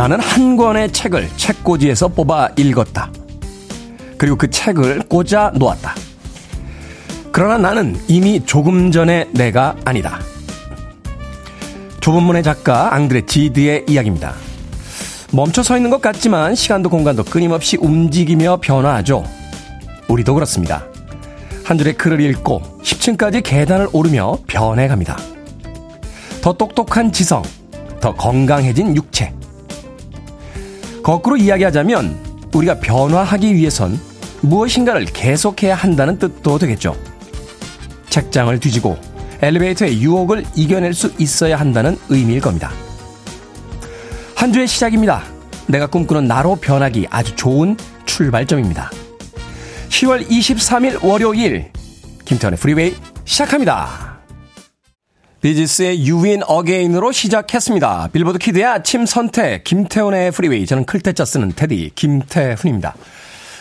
나는 한 권의 책을 책꽂이에서 뽑아 읽었다. 그리고 그 책을 꽂아 놓았다. 그러나 나는 이미 조금 전에 내가 아니다. 좁은 문의 작가 앙드레 지드의 이야기입니다. 멈춰 서 있는 것 같지만 시간도 공간도 끊임없이 움직이며 변화하죠. 우리도 그렇습니다. 한 줄의 글을 읽고 10층까지 계단을 오르며 변해갑니다. 더 똑똑한 지성, 더 건강해진 육체. 거꾸로 이야기하자면 우리가 변화하기 위해선 무엇인가를 계속해야 한다는 뜻도 되겠죠. 책장을 뒤지고 엘리베이터의 유혹을 이겨낼 수 있어야 한다는 의미일 겁니다. 한 주의 시작입니다. 내가 꿈꾸는 나로 변하기 아주 좋은 출발점입니다. 10월 23일 월요일 김태원의 프리웨이 시작합니다. 비지스의 You Win Again으로 시작했습니다. 빌보드 키드의 아침 선택 김태훈의 프리웨이. 저는 클테짜 쓰는 테디 김태훈입니다.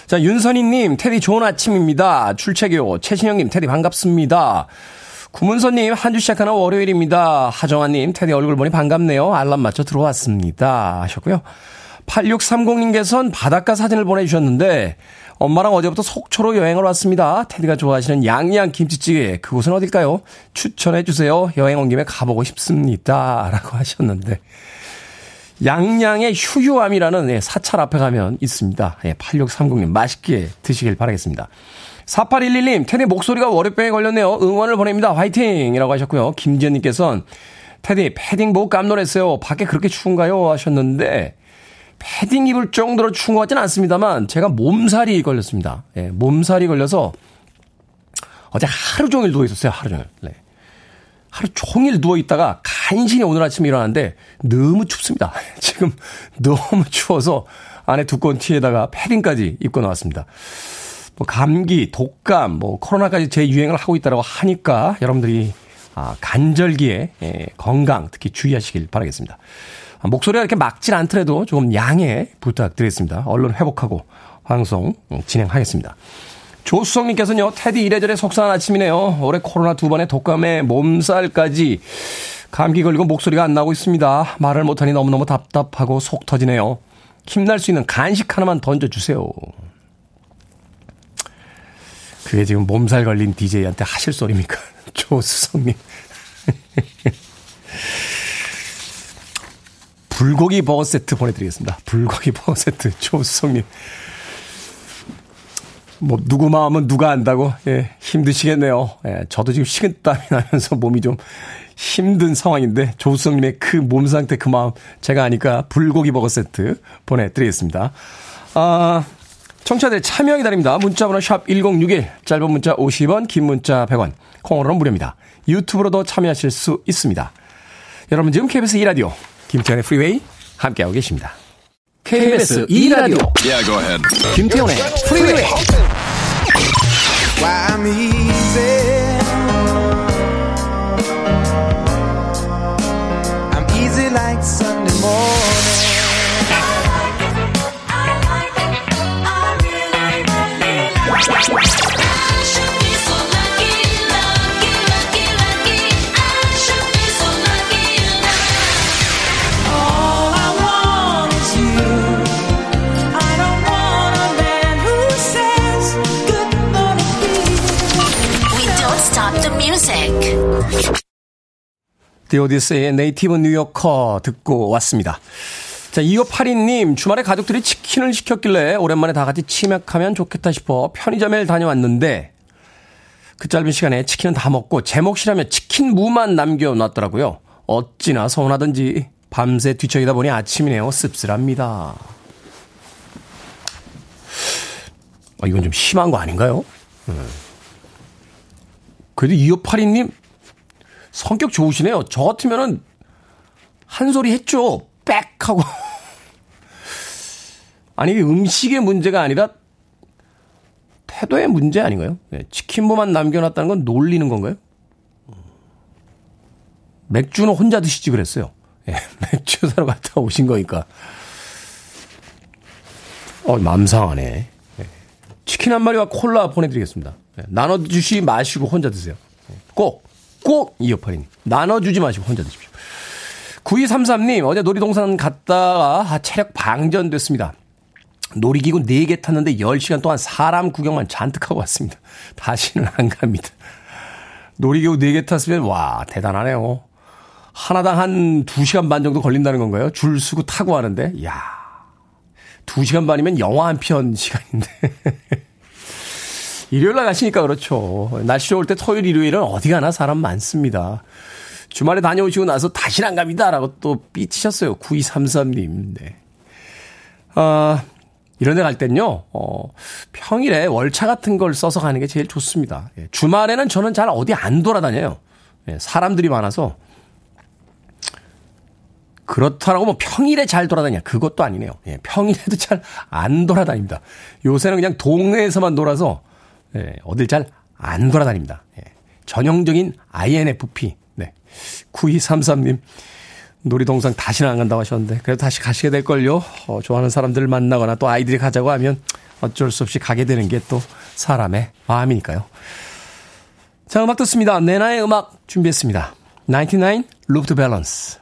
자, 윤선희님, 테디 좋은 아침입니다. 출첵요. 최신영님, 테디 반갑습니다. 구문선님, 한 주 시작하는 월요일입니다. 하정아님, 테디 얼굴 보니 반갑네요. 알람 맞춰 들어왔습니다. 하셨고요. 8630님께서는 바닷가 사진을 보내주셨는데 엄마랑 어제부터 속초로 여행을 왔습니다. 테디가 좋아하시는 양양 김치찌개, 그곳은 어딜까요? 추천해 주세요. 여행 온 김에 가보고 싶습니다. 라고 하셨는데, 양양의 휴유암이라는 사찰 앞에 가면 있습니다. 8630님 맛있게 드시길 바라겠습니다. 4811님, 테디 목소리가 월요병에 걸렸네요. 응원을 보냅니다. 화이팅! 이라고 하셨고요. 김지연님께서는 테디 패딩 보고 깜놀했어요. 밖에 그렇게 추운가요? 하셨는데, 패딩 입을 정도로 추운 것 같지는 않습니다만 제가 몸살이 걸렸습니다. 예, 몸살이 걸려서 어제 하루 종일 누워 있었어요. 하루 종일. 네. 하루 종일 누워 있다가 간신히 오늘 아침에 일어났는데 너무 춥습니다. 지금 너무 추워서 안에 두꺼운 티에다가 패딩까지 입고 나왔습니다. 뭐 감기, 독감, 뭐 코로나까지 재유행을 하고 있다라고 하니까 여러분들이 간절기에 건강 특히 주의하시길 바라겠습니다. 목소리가 이렇게 막진 않더라도 조금 양해 부탁드리겠습니다. 얼른 회복하고 방송 진행하겠습니다. 조수성님께서는요, 테디 이래저래 속상한 아침이네요. 올해 코로나 2번에 독감에 몸살까지 감기 걸리고 목소리가 안 나오고 있습니다. 말을 못하니 너무너무 답답하고 속 터지네요. 힘날 수 있는 간식 하나만 던져주세요. 그게 지금 몸살 걸린 DJ한테 하실 소리입니까? 조수성님. 불고기 버거 세트 보내드리겠습니다. 불고기 버거 세트, 조수성님. 뭐, 누구 마음은 누가 안다고? 예, 힘드시겠네요. 예, 저도 지금 식은땀이 나면서 몸이 좀 힘든 상황인데, 조수성님의 그 몸 상태, 그 마음, 제가 아니까 불고기 버거 세트 보내드리겠습니다. 청취자들 참여 기다립니다. 문자번호 샵 1061, 짧은 문자 50원, 긴 문자 100원, 콩으로는 무료입니다. 유튜브로도 참여하실 수 있습니다. 여러분 지금 KBS E라디오 김태현의 프리웨이 함께하고 계십니다. KBS E라디오 김태현의 프리웨이. 디오디스의 네이티브 뉴요커 듣고 왔습니다. 자, 2582님, 주말에 가족들이 치킨을 시켰길래 오랜만에 다 같이 치맥하면 좋겠다 싶어 편의점에 다녀왔는데 그 짧은 시간에 치킨은 다 먹고 제 몫이라며 치킨 무만 남겨놨더라고요. 어찌나 서운하던지 밤새 뒤척이다 보니 아침이네요. 씁쓸합니다. 이건 좀 심한 거 아닌가요? 그래도 2582님 성격 좋으시네요. 저 같으면은 한 소리 했죠. 빽 하고. 아니, 음식의 문제가 아니라 태도의 문제 아닌가요? 네, 치킨보만 남겨놨다는 건 놀리는 건가요? 맥주는 혼자 드시지 그랬어요. 네, 맥주 사러 갔다 오신 거니까. 맘상하네. 네. 치킨 한 마리와 콜라 보내드리겠습니다. 네, 나눠주시 마시고 혼자 드세요. 꼭! 2582님 나눠주지 마시고 혼자 드십시오. 9233님, 어제 놀이동산 갔다가 체력 방전됐습니다. 놀이기구 4개 탔는데 10시간 동안 사람 구경만 잔뜩 하고 왔습니다. 다시는 안 갑니다. 놀이기구 4개 탔으면 와 대단하네요. 하나당 한 2시간 반 정도 걸린다는 건가요? 줄 서고 타고 하는데 이야 2시간 반이면 영화 한 편 시간인데 일요일날 가시니까 그렇죠. 날씨 좋을 때 토요일 일요일은 어디 가나 사람 많습니다. 주말에 다녀오시고 나서 다시는 안 갑니다 라고 또 삐치셨어요. 9233님. 네. 이런 데 갈 땐요, 평일에 월차 같은 걸 써서 가는 게 제일 좋습니다. 예, 주말에는 저는 잘 어디 안 돌아다녀요. 예, 사람들이 많아서. 그렇다라고 뭐 평일에 잘 돌아다니냐. 그것도 아니네요. 예, 평일에도 잘 안 돌아다닙니다. 요새는 그냥 동네에서만 놀아서, 예, 어딜 잘 안 돌아다닙니다. 예, 전형적인 INFP. 네. 9233님. 놀이동산 다시는 안 간다고 하셨는데 그래도 다시 가시게 될걸요. 좋아하는 사람들을 만나거나 또 아이들이 가자고 하면 어쩔 수 없이 가게 되는 게 또 사람의 마음이니까요. 자, 음악 듣습니다. 내나의 음악 준비했습니다. 99 루프트 밸런스.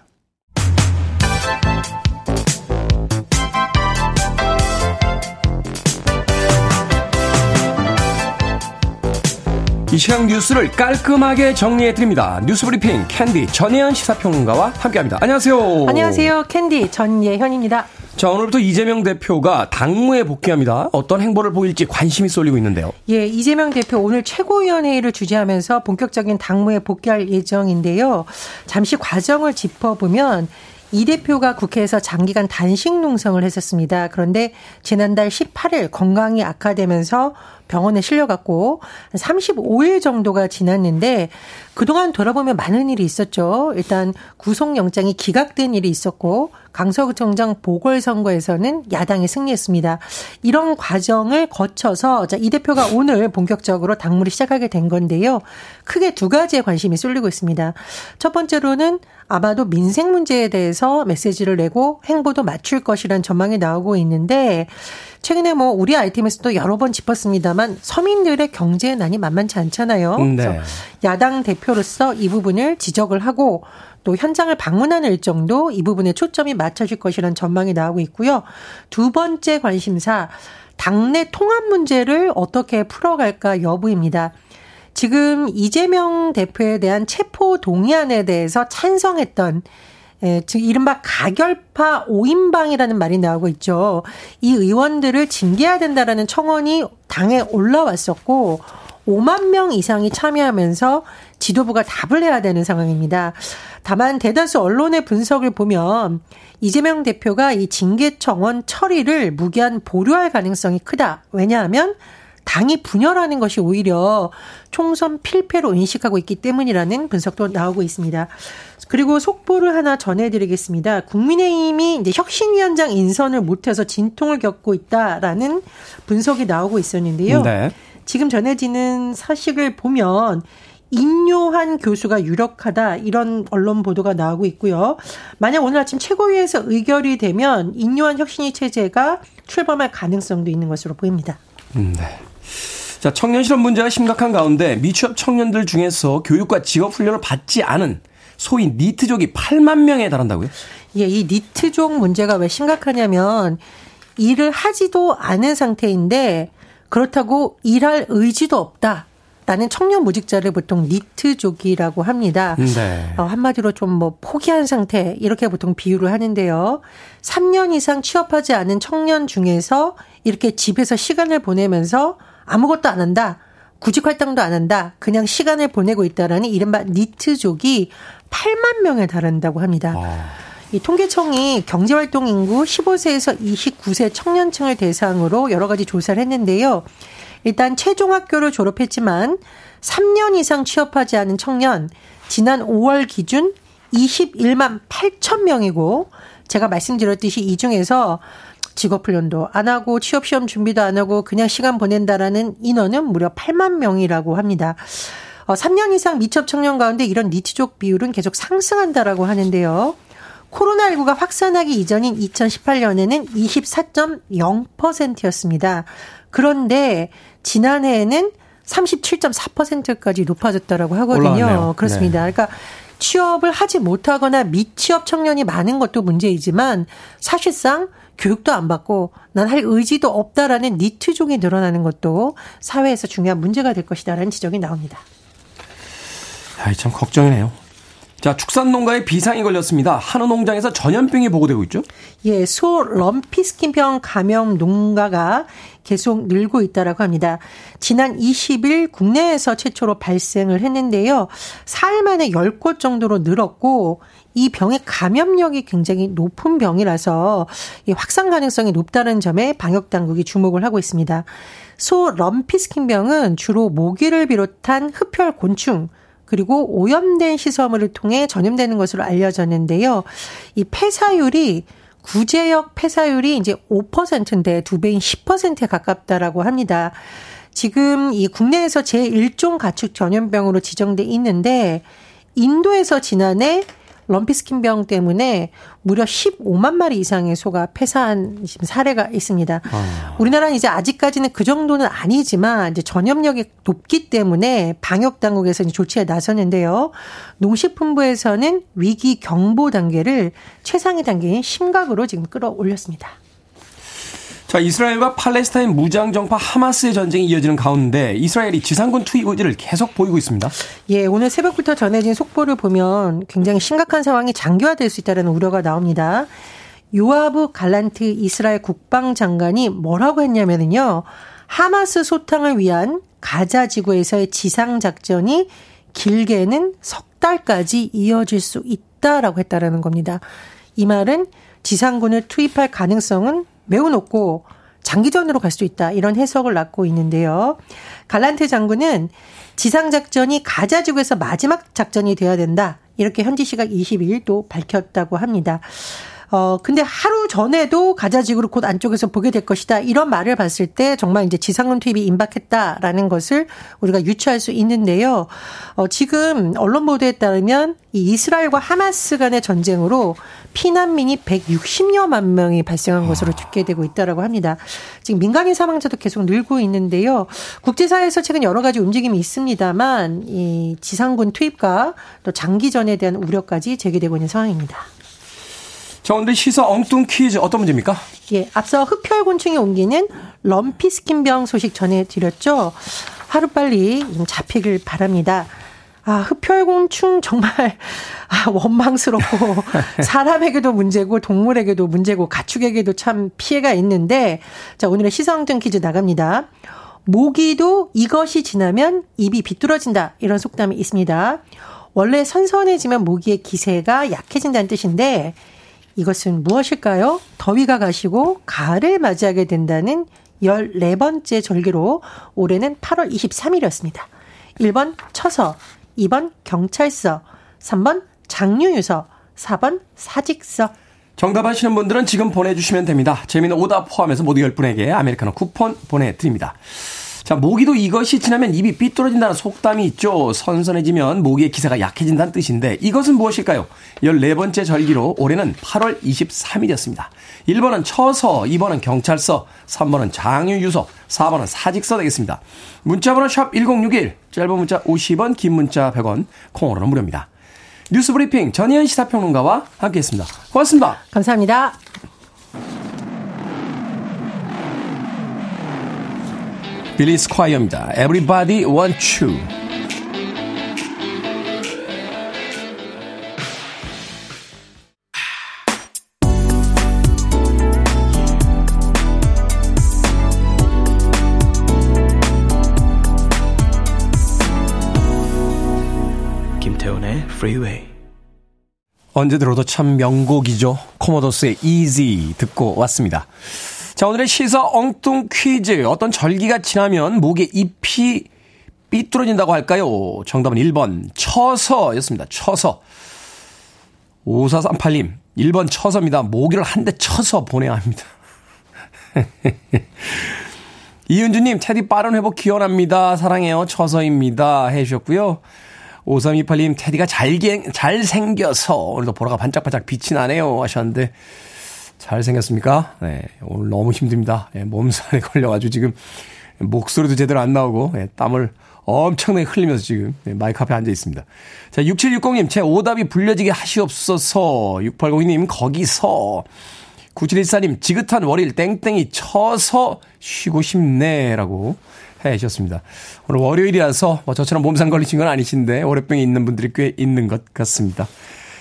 이 시각 뉴스를 깔끔하게 정리해드립니다. 뉴스브리핑 캔디 전예현 시사평론가와 함께합니다. 안녕하세요. 안녕하세요. 캔디 전예현입니다. 자, 오늘부터 이재명 대표가 당무에 복귀합니다. 어떤 행보를 보일지 관심이 쏠리고 있는데요. 예, 이재명 대표 오늘 최고위원회의를 주재하면서 본격적인 당무에 복귀할 예정인데요. 잠시 과정을 짚어보면 이 대표가 국회에서 장기간 단식 농성을 했었습니다. 그런데 지난달 18일 건강이 악화되면서 병원에 실려갔고 한 35일 정도가 지났는데 그동안 돌아보면 많은 일이 있었죠. 일단 구속영장이 기각된 일이 있었고 강서구청장 보궐선거에서는 야당이 승리했습니다. 이런 과정을 거쳐서 이 대표가 오늘 본격적으로 당무를 시작하게 된 건데요. 크게 두 가지의 관심이 쏠리고 있습니다. 첫 번째로는 아마도 민생 문제에 대해서 메시지를 내고 행보도 맞출 것이라는 전망이 나오고 있는데 최근에 뭐 우리 ITM에서도 여러 번 짚었습니다만 서민들의 경제난이 만만치 않잖아요. 그래서 야당 대표로서 이 부분을 지적을 하고 또 현장을 방문하는 일정도 이 부분에 초점이 맞춰질 것이라는 전망이 나오고 있고요. 두 번째 관심사, 당내 통합 문제를 어떻게 풀어갈까 여부입니다. 지금 이재명 대표에 대한 체포 동의안에 대해서 찬성했던 즉 이른바 가결파 5인방이라는 말이 나오고 있죠. 이 의원들을 징계해야 된다라는 청원이 당에 올라왔었고 5만 명 이상이 참여하면서 지도부가 답을 해야 되는 상황입니다. 다만 대다수 언론의 분석을 보면 이재명 대표가 이 징계 청원 처리를 무기한 보류할 가능성이 크다. 왜냐하면 당이 분열하는 것이 오히려 총선 필패로 인식하고 있기 때문이라는 분석도 나오고 있습니다. 그리고 속보를 하나 전해드리겠습니다. 국민의힘이 이제 혁신위원장 인선을 못해서 진통을 겪고 있다라는 분석이 나오고 있었는데요. 네. 지금 전해지는 사실을 보면 인요한 교수가 유력하다 이런 언론 보도가 나오고 있고요. 만약 오늘 아침 최고위에서 의결이 되면 인요한 혁신위 체제가 출범할 가능성도 있는 것으로 보입니다. 네. 자, 청년 실업 문제가 심각한 가운데 미취업 청년들 중에서 교육과 직업훈련을 받지 않은 소위 니트족이 8만 명에 달한다고요? 예, 이 니트족 문제가 왜 심각하냐면 일을 하지도 않은 상태인데 그렇다고 일할 의지도 없다라는 청년 무직자를 보통 니트족이라고 합니다. 네. 한마디로 좀 뭐 포기한 상태 이렇게 보통 비유를 하는데요. 3년 이상 취업하지 않은 청년 중에서 이렇게 집에서 시간을 보내면서 아무것도 안 한다. 구직 활동도 안 한다. 그냥 시간을 보내고 있다라는 이른바 니트족이 8만 명에 달한다고 합니다. 이 통계청이 경제활동 인구 15세에서 29세 청년층을 대상으로 여러 가지 조사를 했는데요. 일단 최종 학교를 졸업했지만 3년 이상 취업하지 않은 청년 지난 5월 기준 21만 8천 명이고 제가 말씀드렸듯이 이 중에서 직업훈련도 안 하고 취업시험 준비도 안 하고 그냥 시간 보낸다라는 인원은 무려 8만 명이라고 합니다. 3년 이상 미취업 청년 가운데 이런 니트족 비율은 계속 상승한다라고 하는데요. 코로나19가 확산하기 이전인 2018년에는 24.0%였습니다. 그런데 지난해에는 37.4%까지 높아졌다라고 하거든요. 올라왔네요. 그렇습니다. 네. 그러니까 취업을 하지 못하거나 미취업 청년이 많은 것도 문제이지만 사실상 교육도 안 받고 난 할 의지도 없다라는 니트족이 늘어나는 것도 사회에서 중요한 문제가 될 것이다라는 지적이 나옵니다. 아이, 참 걱정이네요. 자, 축산농가에 비상이 걸렸습니다. 한우 농장에서 전염병이 보고되고 있죠? 예, 소 럼피스킨병 감염 농가가 계속 늘고 있다라고 합니다. 지난 20일 국내에서 최초로 발생을 했는데요. 사흘 만에 10곳 정도로 늘었고 이 병의 감염력이 굉장히 높은 병이라서 확산 가능성이 높다는 점에 방역당국이 주목을 하고 있습니다. 소 럼피스킨병은 주로 모기를 비롯한 흡혈 곤충, 그리고 오염된 시설물을 통해 전염되는 것으로 알려졌는데요. 이 폐사율이 구제역 폐사율이 이제 5%인데 두 배인 10%에 가깝다라고 합니다. 지금 이 국내에서 제1종 가축 전염병으로 지정돼 있는데 인도에서 지난해 럼피스킨병 때문에 무려 15만 마리 이상의 소가 폐사한 사례가 있습니다. 우리나라는 이제 아직까지는 그 정도는 아니지만 이제 전염력이 높기 때문에 방역 당국에서 이제 조치에 나섰는데요. 농식품부에서는 위기 경보 단계를 최상위 단계인 심각으로 지금 끌어올렸습니다. 자, 이스라엘과 팔레스타인 무장정파 하마스의 전쟁이 이어지는 가운데 이스라엘이 지상군 투입을 계속 보이고 있습니다. 예, 오늘 새벽부터 전해진 속보를 보면 굉장히 심각한 상황이 장기화될 수 있다는 우려가 나옵니다. 요아브 갈란트 이스라엘 국방장관이 뭐라고 했냐면요. 하마스 소탕을 위한 가자 지구에서의 지상작전이 길게는 석 달까지 이어질 수 있다라고 했다라는 겁니다. 이 말은 지상군을 투입할 가능성은 매우 높고 장기전으로 갈 수 있다 이런 해석을 낳고 있는데요. 갈란트 장군은 지상작전이 가자지구에서 마지막 작전이 돼야 된다 이렇게 현지 시각 22일도 밝혔다고 합니다. 근데 하루 전에도 가자지구를 곧 안쪽에서 보게 될 것이다 이런 말을 봤을 때 정말 이제 지상군 투입이 임박했다라는 것을 우리가 유추할 수 있는데요. 지금 언론 보도에 따르면 이 이스라엘과 하마스 간의 전쟁으로 피난민이 160여만 명이 발생한 것으로 집계되고 있다라고 합니다. 지금 민간인 사망자도 계속 늘고 있는데요. 국제사회에서 최근 여러 가지 움직임이 있습니다만 이 지상군 투입과 또 장기전에 대한 우려까지 제기되고 있는 상황입니다. 자, 오늘 시사 엉뚱 퀴즈 어떤 문제입니까? 예, 앞서 흡혈곤충이 옮기는 럼피스킨병 소식 전해드렸죠. 하루빨리 잡히길 바랍니다. 아, 흡혈곤충 정말 원망스럽고 사람에게도 문제고 동물에게도 문제고 가축에게도 참 피해가 있는데 자, 오늘의 시사 엉뚱 퀴즈 나갑니다. 모기도 이것이 지나면 입이 비뚤어진다 이런 속담이 있습니다. 원래 선선해지면 모기의 기세가 약해진다는 뜻인데 이것은 무엇일까요? 더위가 가시고 가을을 맞이하게 된다는 14번째 절기로 올해는 8월 23일이었습니다. 1번 처서, 2번 경찰서, 3번 장유유서, 4번 사직서. 정답하시는 분들은 지금 보내주시면 됩니다. 재미있는 오답 포함해서 모두 10분에게 아메리카노 쿠폰 보내드립니다. 자, 모기도 이것이 지나면 입이 삐뚤어진다는 속담이 있죠. 선선해지면 모기의 기세가 약해진다는 뜻인데 이것은 무엇일까요? 14번째 절기로 올해는 8월 23일이었습니다. 1번은 처서, 2번은 경찰서, 3번은 장유유서, 4번은 사직서 되겠습니다. 문자번호 샵 1061, 짧은 문자 50원, 긴 문자 100원, 콩으로는 무료입니다. 뉴스 브리핑 전희연 시사평론가와 함께했습니다. 고맙습니다. 감사합니다. 빌리 스콰이어입니다. Everybody wants you. 김태훈의 Freeway. 언제 들어도 참 명곡이죠. 코모도스의 Easy 듣고 왔습니다. 자, 오늘의 시사 엉뚱 퀴즈. 어떤 절기가 지나면 목의 잎이 삐뚤어진다고 할까요? 정답은 1번 처서였습니다. 처서. 5438님 1번 처서입니다. 모기를 한 대 쳐서 보내야 합니다. 이은주님 테디 빠른 회복 기원합니다. 사랑해요. 처서입니다. 해주셨고요. 5328님 테디가 잘생겨서 오늘도 보라가 반짝반짝 빛이 나네요 하셨는데 잘생겼습니까? 네, 오늘 너무 힘듭니다. 네, 몸살에 걸려가지고 지금 목소리도 제대로 안 나오고 땀을 엄청나게 흘리면서 지금 마이크 앞에 앉아 있습니다. 자, 6760님, 제 오답이 불려지게 하시옵소서. 6802님, 거기서. 9714님, 지긋한 월일 땡땡이 쳐서 쉬고 싶네라고 해주셨습니다. 오늘 월요일이라서 저처럼 몸살 걸리신 건 아니신데 월요병이 있는 분들이 꽤 있는 것 같습니다.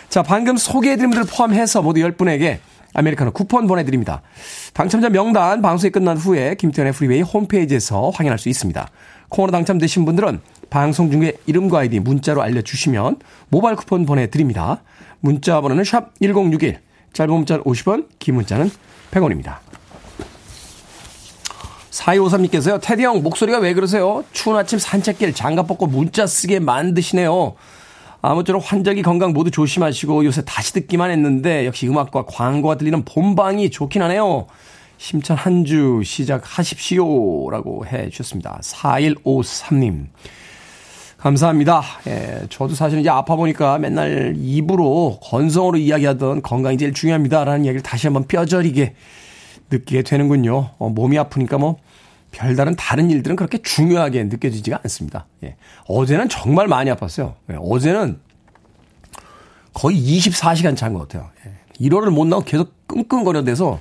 자, 방금 소개해드린 분들 포함해서 모두 10분에게 아메리카노 쿠폰 보내드립니다. 당첨자 명단 방송이 끝난 후에 김태현의 프리웨이 홈페이지에서 확인할 수 있습니다. 콩으로 당첨되신 분들은 방송 중에 이름과 아이디 문자로 알려주시면 모바일 쿠폰 보내드립니다. 문자 번호는 샵1061, 짧은 문자는 50원, 긴 문자는 100원입니다. 4253님께서요. 테디 형 목소리가 왜 그러세요? 추운 아침 산책길 장갑 벗고 문자 쓰게 만드시네요. 아무쪼록 환절기 건강 모두 조심하시고 요새 다시 듣기만 했는데 역시 음악과 광고가 들리는 본방이 좋긴 하네요. 힘찬 한 주 시작하십시오 라고 해주셨습니다. 4153님 감사합니다. 예, 저도 사실 이제 아파 보니까 맨날 입으로 건성으로 이야기하던 건강이 제일 중요합니다라는 이야기를 다시 한번 뼈저리게 느끼게 되는군요. 몸이 아프니까 뭐 별다른 다른 일들은 그렇게 중요하게 느껴지지가 않습니다. 예. 어제는 정말 많이 아팠어요. 예. 어제는 거의 24시간 잔 것 같아요. 예. 1월을 못 나고 계속 끙끙거려대서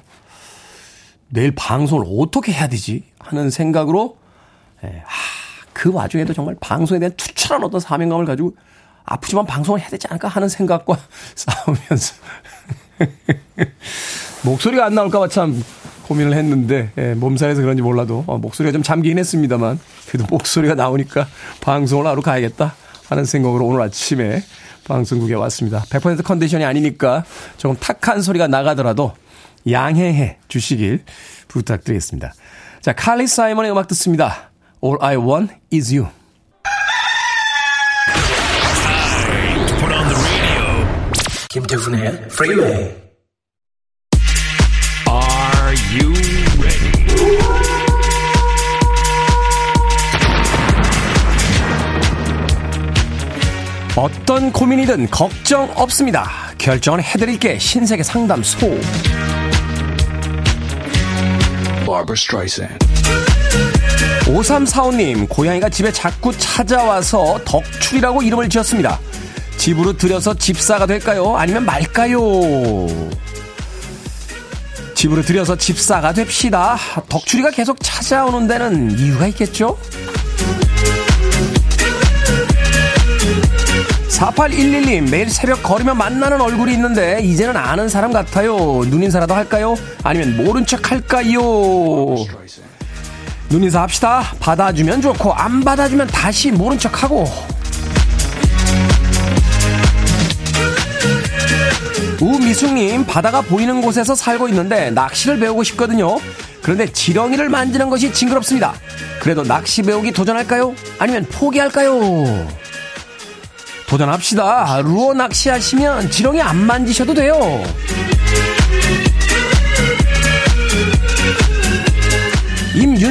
내일 방송을 어떻게 해야 되지 하는 생각으로 예. 그 와중에도 정말 방송에 대한 투철한 어떤 사명감을 가지고 아프지만 방송을 해야 되지 않을까 하는 생각과 싸우면서 목소리가 안 나올까 봐 참 고민을 했는데 예, 몸살에서 그런지 몰라도 목소리가 좀 잠기긴 했습니다만 그래도 목소리가 나오니까 방송을 하러 가야겠다 하는 생각으로 오늘 아침에 방송국에 왔습니다. 100% 컨디션이 아니니까 조금 탁한 소리가 나가더라도 양해해 주시길 부탁드리겠습니다. 자, 칼리 사이먼의 음악 듣습니다. All I want is you. 김태훈의 프리웨이. Are you ready? 어떤 고민이든 걱정 없습니다. 결정을 해드릴게 신세계 상담소. Barbara Streisand. 5345님, 고양이가 집에 자꾸 찾아와서 덕출이라고 이름을 지었습니다. 집으로 들여서 집사가 될까요? 아니면 말까요? 집으로 들여서 집사가 됩시다. 덕출이가 계속 찾아오는 데는 이유가 있겠죠? 4811님, 매일 새벽 걸으며 만나는 얼굴이 있는데 이제는 아는 사람 같아요. 눈인사라도 할까요? 아니면 모른 척 할까요? 눈인사 합시다. 받아주면 좋고 안 받아주면 다시 모른 척하고. 우미숙님, 바다가 보이는 곳에서 살고 있는데 낚시를 배우고 싶거든요. 그런데 지렁이를 만지는 것이 징그럽습니다. 그래도 낚시 배우기 도전할까요? 아니면 포기할까요? 도전합시다. 루어 낚시하시면 지렁이 안 만지셔도 돼요.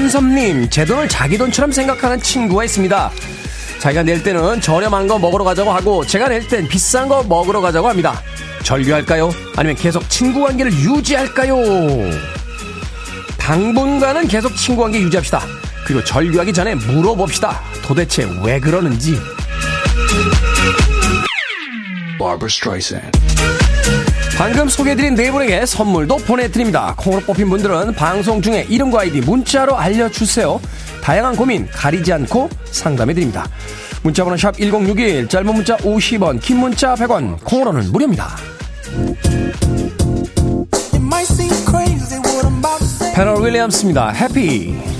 3님, 제 돈을 자기 돈처럼 생각하는 친구가 있습니다. 자기가 낼 때는 저렴한 거 먹으러 가자고 하고 제가 낼 땐 비싼 거 먹으러 가자고 합니다. 절교할까요? 아니면 계속 친구 관계를 유지할까요? 당분간은 계속 친구 관계 유지합시다. 그리고 절교하기 전에 물어봅시다. 도대체 왜 그러는지. Barbara Streisand. 방금 소개해드린 네 분에게 선물도 보내드립니다. 콩으로 뽑힌 분들은 방송 중에 이름과 아이디 문자로 알려주세요. 다양한 고민 가리지 않고 상담해드립니다. 문자번호 샵 1061, 짧은 문자 50원, 긴 문자 100원, 콩으로는 무료입니다. 페럴 윌리엄스입니다. 해피.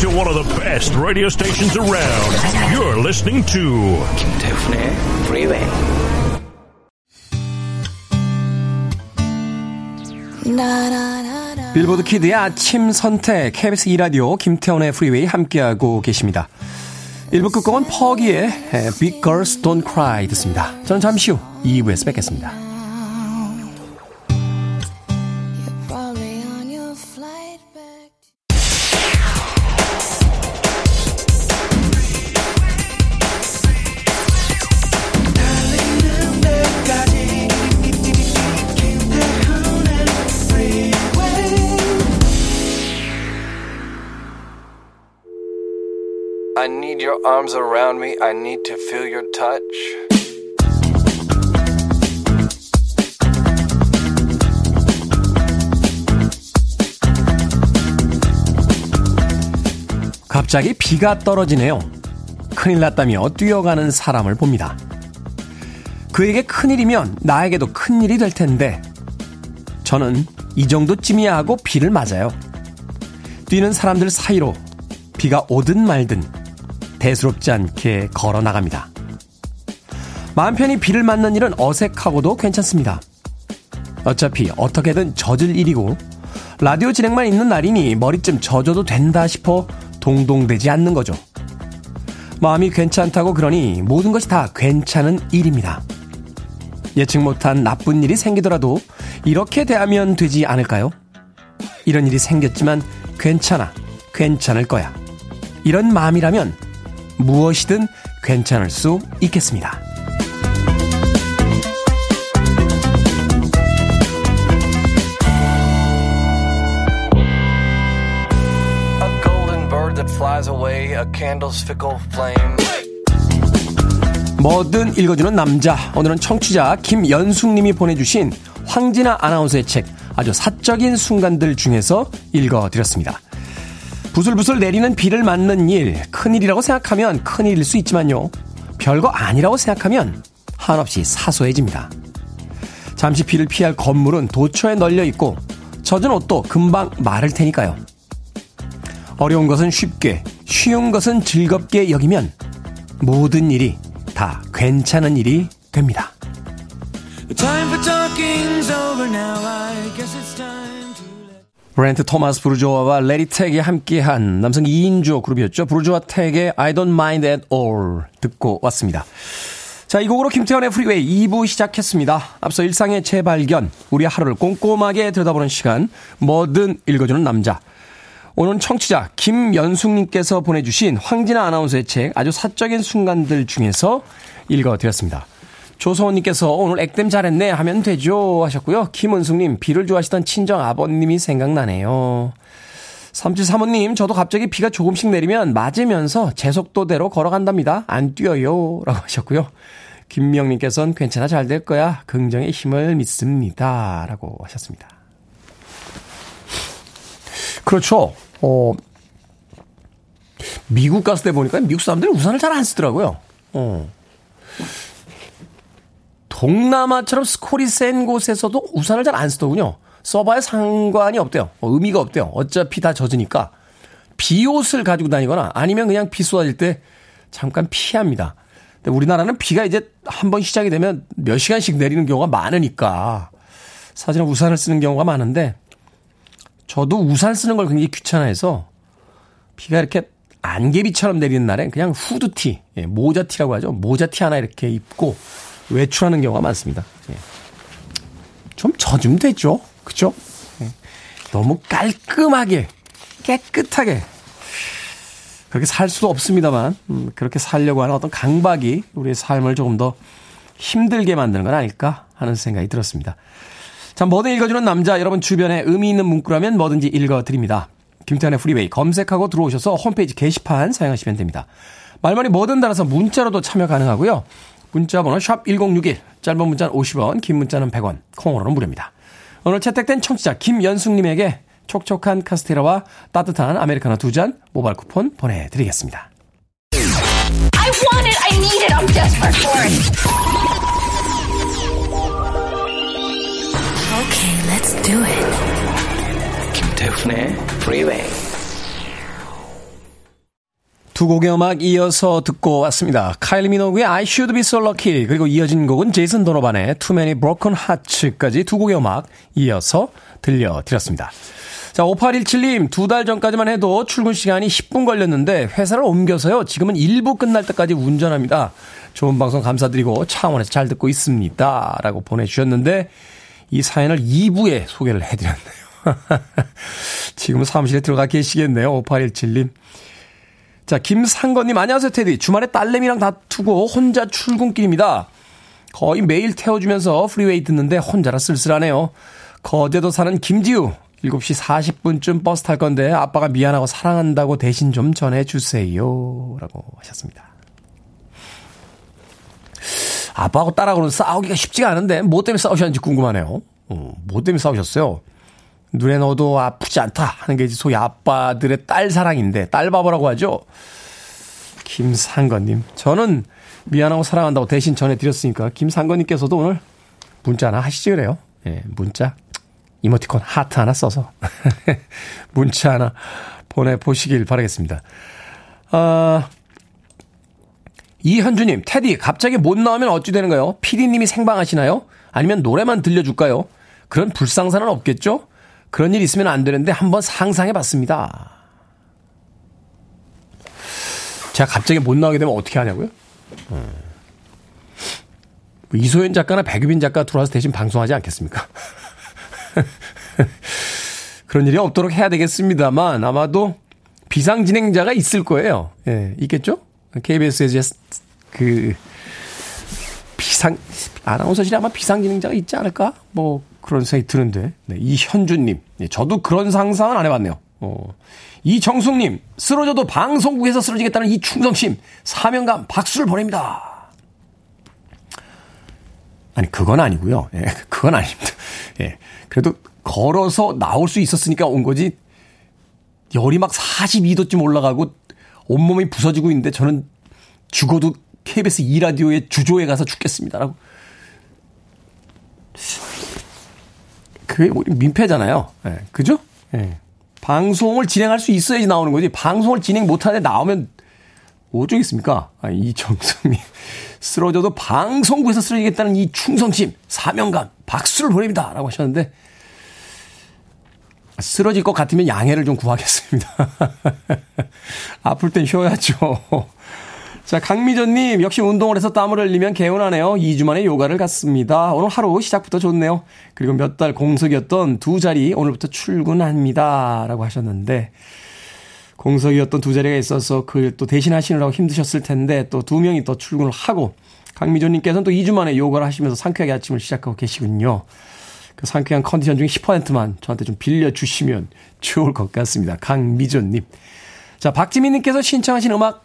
To one of the best radio stations around. You're listening to 김태훈의 Freeway. 빌보드 키드의 아침 선택 KBS 2라디오 김태훈의 Freeway 함께하고 계십니다. 1부 끝곡은 퍼기의 Big Girls Don't Cry 듣습니다. 저는 잠시 후 2부에서 뵙겠습니다. I need your arms around me. I need to feel your touch. 갑자기 비가 떨어지네요. 큰일 났다며 뛰어가는 사람을 봅니다. 그에게 큰일이면 나에게도 큰일이 될 텐데 저는 이 정도쯤이야 하고 비를 맞아요. 뛰는 사람들 사이로 비가 오든 말든 대수롭지 않게 걸어나갑니다. 마음 편히 비를 맞는 일은 어색하고도 괜찮습니다. 어차피 어떻게든 젖을 일이고 라디오 진행만 있는 날이니 머리쯤 젖어도 된다 싶어 동동되지 않는 거죠. 마음이 괜찮다고 그러니 모든 것이 다 괜찮은 일입니다. 예측 못한 나쁜 일이 생기더라도 이렇게 대하면 되지 않을까요? 이런 일이 생겼지만 괜찮아, 괜찮을 거야. 이런 마음이라면 무엇이든 괜찮을 수 있겠습니다. 뭐든 읽어주는 남자, 오늘은 청취자 김연숙님이 보내주신 황진아 아나운서의 책 아주 사적인 순간들 중에서 읽어드렸습니다. 부슬부슬 내리는 비를 맞는 일, 큰일이라고 생각하면 큰일일 수 있지만요, 별거 아니라고 생각하면 한없이 사소해집니다. 잠시 비를 피할 건물은 도처에 널려 있고 젖은 옷도 금방 마를 테니까요. 어려운 것은 쉽게, 쉬운 것은 즐겁게 여기면 모든 일이 다 괜찮은 일이 됩니다. 브렌트 토마스 브루조아와 레리 택이 함께한 남성 2인조 그룹이었죠. 브루조아 택의 I don't mind at all 듣고 왔습니다. 자, 이 곡으로 김태현의 프리웨이 2부 시작했습니다. 앞서 일상의 재발견, 우리 하루를 꼼꼼하게 들여다보는 시간, 뭐든 읽어주는 남자. 오늘 청취자 김연숙님께서 보내주신 황진아 아나운서의 책 아주 사적인 순간들 중에서 읽어드렸습니다. 조소원님께서 오늘 액땜 잘했네 하면 되죠 하셨고요. 김은숙님, 비를 좋아하시던 친정 아버님이 생각나네요. 3735님, 저도 갑자기 비가 조금씩 내리면 맞으면서 제 속도대로 걸어간답니다. 안 뛰어요 라고 하셨고요. 김명님께서는 괜찮아, 잘 될 거야, 긍정의 힘을 믿습니다 라고 하셨습니다. 그렇죠. 미국 갔을 때 보니까 미국 사람들이 우산을 잘 안 쓰더라고요. 동남아처럼 스콜이 센 곳에서도 우산을 잘 안 쓰더군요. 써봐야 상관이 없대요. 의미가 없대요. 어차피 다 젖으니까. 비옷을 가지고 다니거나 아니면 그냥 비 쏟아질 때 잠깐 피합니다. 근데 우리나라는 비가 이제 한번 시작이 되면 몇 시간씩 내리는 경우가 많으니까 사실은 우산을 쓰는 경우가 많은데, 저도 우산 쓰는 걸 굉장히 귀찮아해서 비가 이렇게 안개비처럼 내리는 날엔 그냥 후드티, 모자티라고 하죠. 모자티 하나 이렇게 입고 외출하는 경우가 많습니다. 좀 젖으면 되죠. 그렇죠? 너무 깔끔하게, 깨끗하게 그렇게 살 수도 없습니다만, 그렇게 살려고 하는 어떤 강박이 우리의 삶을 조금 더 힘들게 만드는 건 아닐까 하는 생각이 들었습니다. 자, 뭐든 읽어주는 남자, 여러분 주변에 의미 있는 문구라면 뭐든지 읽어드립니다. 김태환의 프리웨이 검색하고 들어오셔서 홈페이지 게시판 사용하시면 됩니다. 말머리 뭐든 달아서 문자로도 참여 가능하고요. 문자번호 샵1061, 짧은 문자는 50원, 긴 문자는 100원, 콩으로는 무료입니다. 오늘 채택된 청취자 김연숙님에게 촉촉한 카스테라와 따뜻한 아메리카노 2잔 모바일 쿠폰 보내드리겠습니다. I want it, I need it, I'm desperate for it. Okay, let's do it. 김태훈의 Freeway. 두 곡의 음악 이어서 듣고 왔습니다. 카일리 미노그의 I Should Be So Lucky, 그리고 이어진 곡은 제이슨 도노반의 Too Many Broken Hearts까지 두 곡의 음악 이어서 들려드렸습니다. 자, 5817님, 2달 전까지만 해도 출근 시간이 10분 걸렸는데 회사를 옮겨서요, 지금은 일부 끝날 때까지 운전합니다. 좋은 방송 감사드리고 차 안에서 잘 듣고 있습니다 라고 보내주셨는데, 이 사연을 2부에 소개를 해드렸네요. 지금 사무실에 들어가 계시겠네요. 5817님. 자, 김상건님, 안녕하세요 테디. 주말에 딸내미랑 다투고 혼자 출근길입니다. 거의 매일 태워주면서 프리웨이 듣는데 혼자라 쓸쓸하네요. 거제도 사는 김지우, 7시 40분쯤 버스 탈 건데 아빠가 미안하고 사랑한다고 대신 좀 전해주세요 라고 하셨습니다. 아빠하고 딸하고는 싸우기가 쉽지가 않은데 뭐 때문에 싸우셨는지 궁금하네요. 뭐 때문에 싸우셨어요? 눈에 넣어도 아프지 않다 하는 게 소위 아빠들의 딸 사랑인데 딸바보라고 하죠. 김상건님, 저는 미안하고 사랑한다고 대신 전해드렸으니까 김상건님께서도 오늘 문자 하나 하시지 그래요. 예, 문자 이모티콘 하트 하나 써서 문자 하나 보내보시길 바라겠습니다. 이현주님, 테디 갑자기 못 나오면 어찌 되는가요? 피디님이 생방하시나요? 아니면 노래만 들려줄까요? 그런 불상사는 없겠죠? 그런 일 있으면 안 되는데 한번 상상해봤습니다. 제가 갑자기 못 나오게 되면 어떻게 하냐고요? 이소연 작가나 백유빈 작가 들어와서 대신 방송하지 않겠습니까? 그런 일이 없도록 해야 되겠습니다만 아마도 비상진행자가 있을 거예요. 예, 있겠죠? KBS에서 그 아나운서실에 아마 비상진행자가 있지 않을까? 뭐 그런 생각이 드는데. 네, 이현주님, 예, 저도 그런 상상은 안 해봤네요. 이정숙님, 쓰러져도 방송국에서 쓰러지겠다는 이 충성심, 사명감 박수를 보냅니다. 아니 그건 아니고요. 예, 그건 아닙니다. 예, 그래도 걸어서 나올 수 있었으니까 온 거지 열이 막 42도쯤 올라가고 온몸이 부서지고 있는데 저는 죽어도 KBS 2라디오의 주조에 가서 죽겠습니다라고. 그게 우리 민폐잖아요. 예, 그죠? 예. 방송을 진행할 수 있어야지 나오는 거지. 방송을 진행 못하는데 나오면 어쩌겠습니까? 아, 이정성이 쓰러져도 방송국에서 쓰러지겠다는 이 충성심, 사명감, 박수를 보냅니다. 라고 하셨는데 쓰러질 것 같으면 양해를 좀 구하겠습니다. 아플 땐 쉬어야죠. 자, 강미전님, 역시 운동을 해서 땀을 흘리면 개운하네요. 2주 만에 요가를 갔습니다. 오늘 하루 시작부터 좋네요. 그리고 몇 달 공석이었던 두 자리 오늘부터 출근합니다. 라고 하셨는데 공석이었던 두 자리가 있어서 그걸 또 대신하시느라고 힘드셨을 텐데 또 두 명이 또 출근을 하고 강미조님께서는 또 2주 만에 요가를 하시면서 상쾌하게 아침을 시작하고 계시군요. 그 상쾌한 컨디션 중에 10%만 저한테 좀 빌려주시면 좋을 것 같습니다. 강미조님. 자, 박지민님께서 신청하신 음악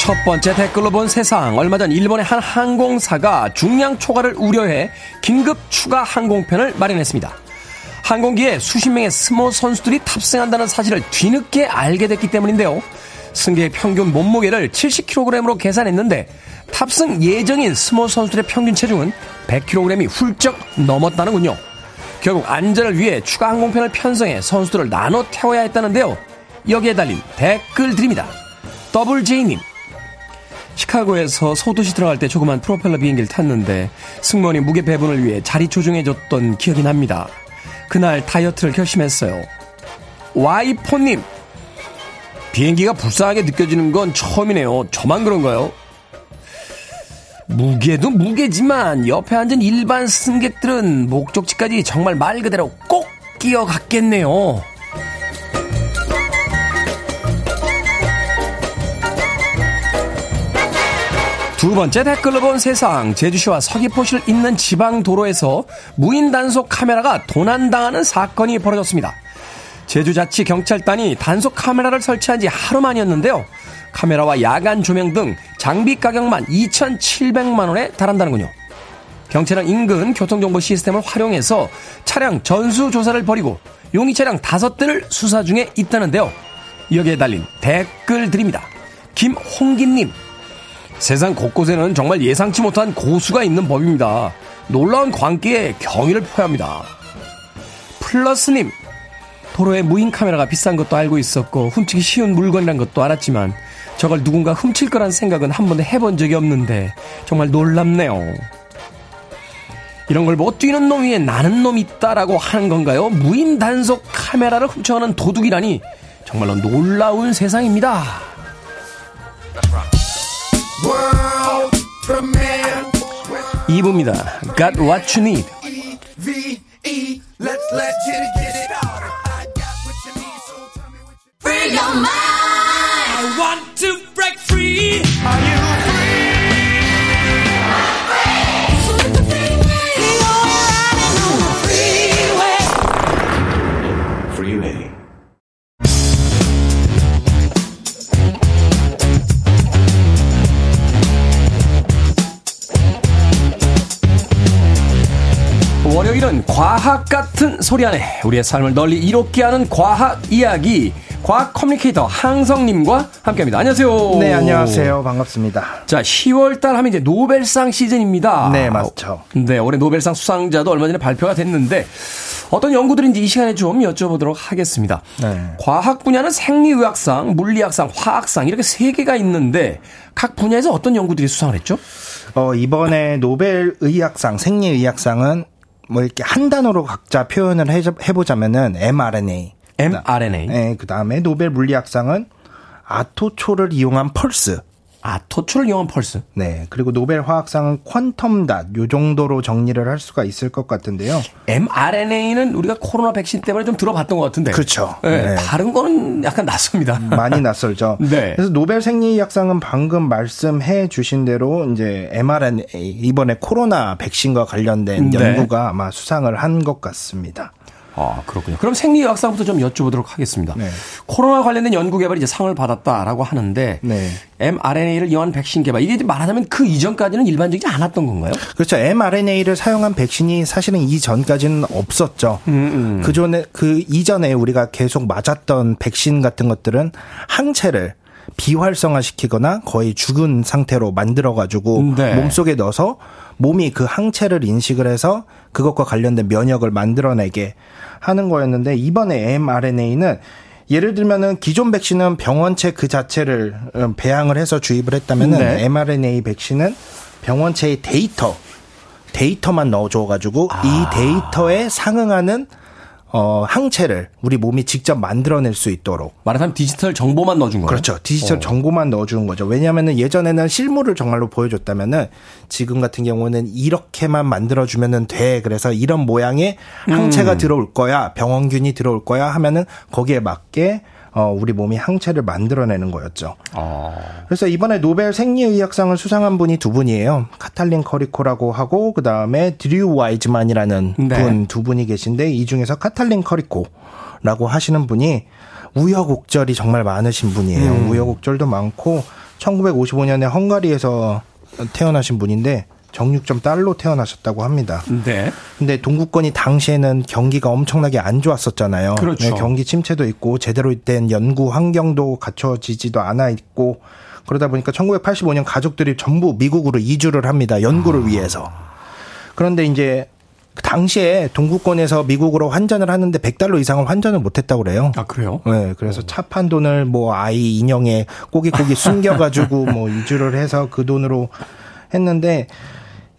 첫 번째 댓글로 본 세상. 얼마 전 일본의 한 항공사가 중량 초과를 우려해 긴급 추가 항공편을 마련했습니다. 항공기에 수십 명의 스모 선수들이 탑승한다는 사실을 뒤늦게 알게 됐기 때문인데요. 승객의 평균 몸무게를 70kg으로 계산했는데 탑승 예정인 스모 선수들의 평균 체중은 100kg이 훌쩍 넘었다는군요. 결국 안전을 위해 추가 항공편을 편성해 선수들을 나눠 태워야 했다는데요. 여기에 달린 댓글들입니다. WJ님, 시카고에서 소도시 들어갈 때 조그만 프로펠러 비행기를 탔는데 승무원이 무게 배분을 위해 자리 조정해줬던 기억이 납니다. 그날 다이어트를 결심했어요. 와이포님, 비행기가 불쌍하게 느껴지는 건 처음이네요. 저만 그런가요? 무게도 무게지만 옆에 앉은 일반 승객들은 목적지까지 정말 말 그대로 꼭 끼어갔겠네요. 두 번째 댓글로 본 세상. 제주시와 서귀포시를 잇는 지방도로에서 무인단속 카메라가 도난당하는 사건이 벌어졌습니다. 제주자치경찰단이 단속 카메라를 설치한 지 하루만이었는데요. 카메라와 야간 조명 등 장비 가격만 2,700만 원에 달한다는군요. 경찰은 인근 교통정보 시스템을 활용해서 차량 전수조사를 벌이고 용의 차량 5대를 수사 중에 있다는데요. 여기에 달린 댓글들입니다. 김홍기님, 세상 곳곳에는 정말 예상치 못한 고수가 있는 법입니다. 놀라운 광기에 경의를 표합니다. 플러스님, 도로에 무인 카메라가 비싼 것도 알고 있었고 훔치기 쉬운 물건이란 것도 알았지만 저걸 누군가 훔칠 거란 생각은 한 번도 해본 적이 없는데 정말 놀랍네요. 이런 걸 뭐 뛰는 놈 위에 나는 놈 있다라고 하는 건가요? 무인 단속 카메라를 훔쳐가는 도둑이라니 정말로 놀라운 세상입니다. 이부입니다. Got what you need. Free your mind. I want to break free. Are you free? I'm free. You're riding on the freeway. 월요일은 과학 같은 소리 안에 우리의 삶을 널리 이롭게 하는 과학 이야기, 과학 커뮤니케이터 항성님과 함께합니다. 안녕하세요. 네, 안녕하세요. 반갑습니다. 자, 10월달 하면 이제 노벨상 시즌입니다. 네, 맞죠. 네, 올해 노벨상 수상자도 얼마 전에 발표가 됐는데 어떤 연구들인지 이 시간에 좀 여쭤보도록 하겠습니다. 네. 과학 분야는 생리의학상, 물리학상, 화학상 이렇게 세 개가 있는데 각 분야에서 어떤 연구들이 수상을 했죠? 이번에 노벨의학상, 생리의학상은 뭐 이렇게 한 단어로 각자 표현을 해보자면은 mRNA. 네, 그 다음에 노벨 물리학상은 아토초를 이용한 펄스. 네, 그리고 노벨 화학상은 quantum dot 요 정도로 정리를 할 수가 있을 것 같은데요. mRNA는 우리가 코로나 백신 때문에 좀 들어봤던 것 같은데. 그렇죠. 네. 다른 거는 약간 낯섭니다. 많이 낯설죠. 네. 그래서 노벨 생리의학상은 방금 말씀해 주신 대로 이제 mRNA 이번에 코로나 백신과 관련된 연구가 아마 수상을 한 것 같습니다. 아, 그렇군요. 그럼 생리의학상부터 좀 여쭤보도록 하겠습니다. 네. 코로나 관련된 연구 개발이 이제 상을 받았다라고 하는데 네. mRNA를 이용한 백신 개발 이게 말하자면 그 이전까지는 일반적이지 않았던 건가요? 그렇죠. mRNA를 사용한 백신이 사실은 이전까지는 없었죠. 그 이전에 우리가 계속 맞았던 백신 같은 것들은 항체를 비활성화시키거나 거의 죽은 상태로 만들어가지고 네. 몸속에 넣어서 몸이 그 항체를 인식을 해서 그것과 관련된 면역을 만들어내게 하는 거였는데 이번에 mRNA는 예를 들면은 기존 백신은 병원체 그 자체를 배양을 해서 주입을 했다면은 네. mRNA 백신은 병원체의 데이터만 넣어줘가지고 이 데이터에 상응하는 항체를 우리 몸이 직접 만들어낼 수 있도록. 말하자면 디지털 정보만 넣어준 거예요? 그렇죠. 디지털 정보만 넣어주는 거죠. 왜냐하면 예전에는 실물을 정말로 보여줬다면은 지금 같은 경우는 이렇게만 만들어주면은 돼. 그래서 이런 모양의 항체가 들어올 거야. 병원균이 들어올 거야 하면은 거기에 맞게 우리 몸이 항체를 만들어내는 거였죠. 그래서 이번에 노벨 생리의학상을 수상한 분이 두 분이에요. 카탈린 커리코라고 하고 그 다음에 드류 와이즈만이라는 분 두 분이 계신데 이 중에서 카탈린 커리코라고 하시는 분이 우여곡절이 정말 많으신 분이에요. 우여곡절도 많고 1955년에 헝가리에서 태어나신 분인데 정육점 딸로 태어나셨다고 합니다. 네. 근데 동구권이 당시에는 경기가 엄청나게 안 좋았었잖아요. 그렇죠. 네, 경기 침체도 있고 제대로 된 연구 환경도 갖춰지지도 않아 있고 그러다 보니까 1985년 가족들이 전부 미국으로 이주를 합니다. 연구를 위해서. 그런데 이제 당시에 동구권에서 미국으로 환전을 하는데 $100 이상을 환전을 못했다고 그래요. 아, 그래요? 네, 그래서 차 판 돈을 뭐 아이 인형에 꼬깃꼬깃 숨겨가지고 뭐 이주를 해서 그 돈으로 했는데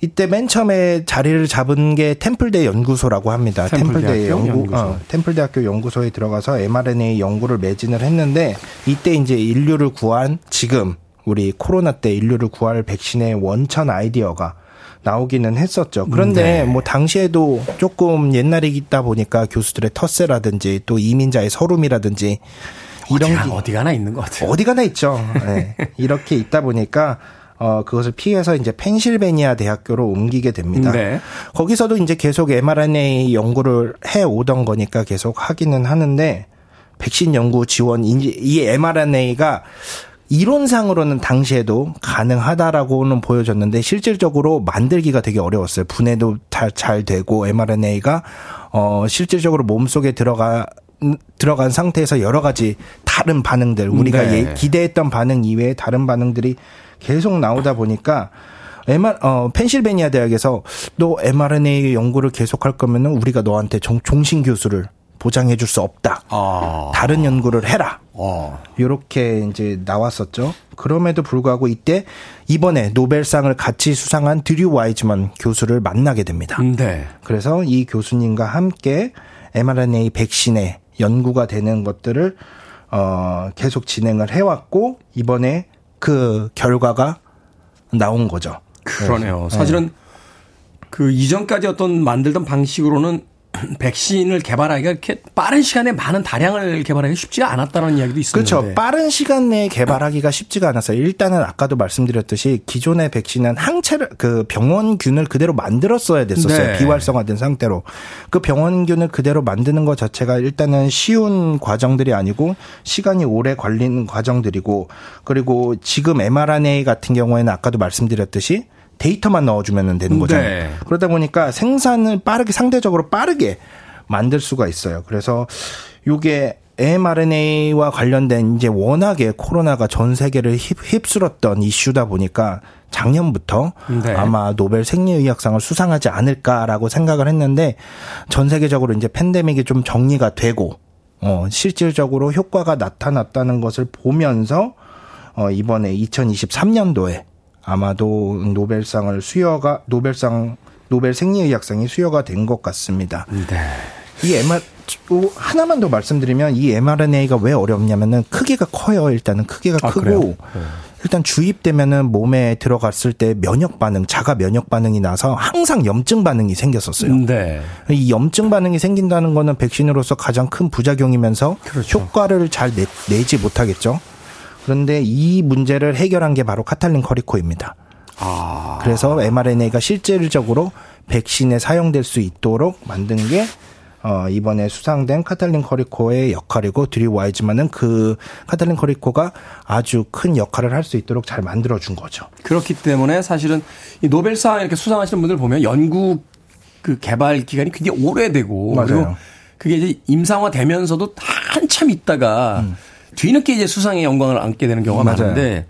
이때 맨 처음에 자리를 잡은 게 템플대 연구소라고 합니다. 템플대학교 연구소에 들어가서 mRNA 연구를 매진을 했는데 이때 이제 인류를 구한 지금 우리 코로나 때 인류를 구할 백신의 원천 아이디어가 나오기는 했었죠. 그런데 뭐 당시에도 조금 옛날이다 보니까 교수들의 텃세라든지 또 이민자의 서름이라든지 이런 게 어디가나 있는 것 같아요. 어디가나 있죠. 네. 이렇게 있다 보니까 그것을 피해서 이제 펜실베니아 대학교로 옮기게 됩니다. 네. 거기서도 이제 계속 mRNA 연구를 해 오던 거니까 계속 하기는 하는데 백신 연구 지원 이 mRNA가 이론상으로는 당시에도 가능하다라고는 보여졌는데 실질적으로 만들기가 되게 어려웠어요. 분해도 잘 되고 mRNA가 실질적으로 몸속에 들어간 상태에서 여러 가지 다른 반응들 우리가 기대했던 반응 이외에 다른 반응들이 계속 나오다 보니까 펜실베니아 대학에서 너 mRNA 연구를 계속할 거면은 우리가 너한테 종신 교수를 보장해 줄 수 없다. 다른 연구를 해라. 이렇게 이제 나왔었죠. 그럼에도 불구하고 이때 이번에 노벨상을 같이 수상한 드류 와이즈먼 교수를 만나게 됩니다. 네. 그래서 이 교수님과 함께 mRNA 백신의 연구가 되는 것들을 계속 진행을 해왔고 이번에 그 결과가 나온 거죠. 그러네요. 네. 사실은 그 이전까지 어떤 만들던 방식으로는 백신을 개발하기가 이렇게 빠른 시간에 많은 다량을 개발하기 쉽지가 않았다는 이야기도 있었는데. 그렇죠. 빠른 시간 내에 개발하기가 쉽지가 않았어요. 일단은 아까도 말씀드렸듯이 기존의 백신은 항체를 그 병원균을 그대로 만들었어야 됐었어요. 네. 비활성화된 상태로. 그 병원균을 그대로 만드는 것 자체가 일단은 쉬운 과정들이 아니고 시간이 오래 걸리는 과정들이고 그리고 지금 mRNA 같은 경우에는 아까도 말씀드렸듯이 데이터만 넣어주면 되는 거잖아요. 네. 그러다 보니까 생산을 빠르게 상대적으로 빠르게 만들 수가 있어요. 그래서 이게 mRNA와 관련된 이제 워낙에 코로나가 전 세계를 휩쓸었던 이슈다 보니까 작년부터 네. 아마 노벨 생리의학상을 수상하지 않을까라고 생각을 했는데 전 세계적으로 이제 팬데믹이 좀 정리가 되고 실질적으로 효과가 나타났다는 것을 보면서 이번에 2023년도에 아마도 노벨 생리의학상이 수여가 된 것 같습니다. 네. 하나만 더 말씀드리면 이 mRNA가 왜 어렵냐면은 크기가 커요. 일단은 크기가 크고 네. 일단 주입되면은 몸에 들어갔을 때 자가 면역 반응이 나서 항상 염증 반응이 생겼었어요. 네. 이 염증 반응이 생긴다는 거는 백신으로서 가장 큰 부작용이면서 그렇죠. 효과를 잘 내지 못하겠죠. 그런데 이 문제를 해결한 게 바로 카탈린 커리코입니다. 그래서 mRNA가 실질적으로 백신에 사용될 수 있도록 만든 게 이번에 수상된 카탈린 커리코의 역할이고 드류 와이즈만은 그 카탈린 커리코가 아주 큰 역할을 할 수 있도록 잘 만들어준 거죠. 그렇기 때문에 사실은 이 노벨상 이렇게 수상하시는 분들 보면 연구 그 개발 기간이 굉장히 오래되고 맞아요. 그리고 그게 이제 임상화되면서도 한참 있다가 뒤늦게 이제 수상의 영광을 안게 되는 경우가 많은데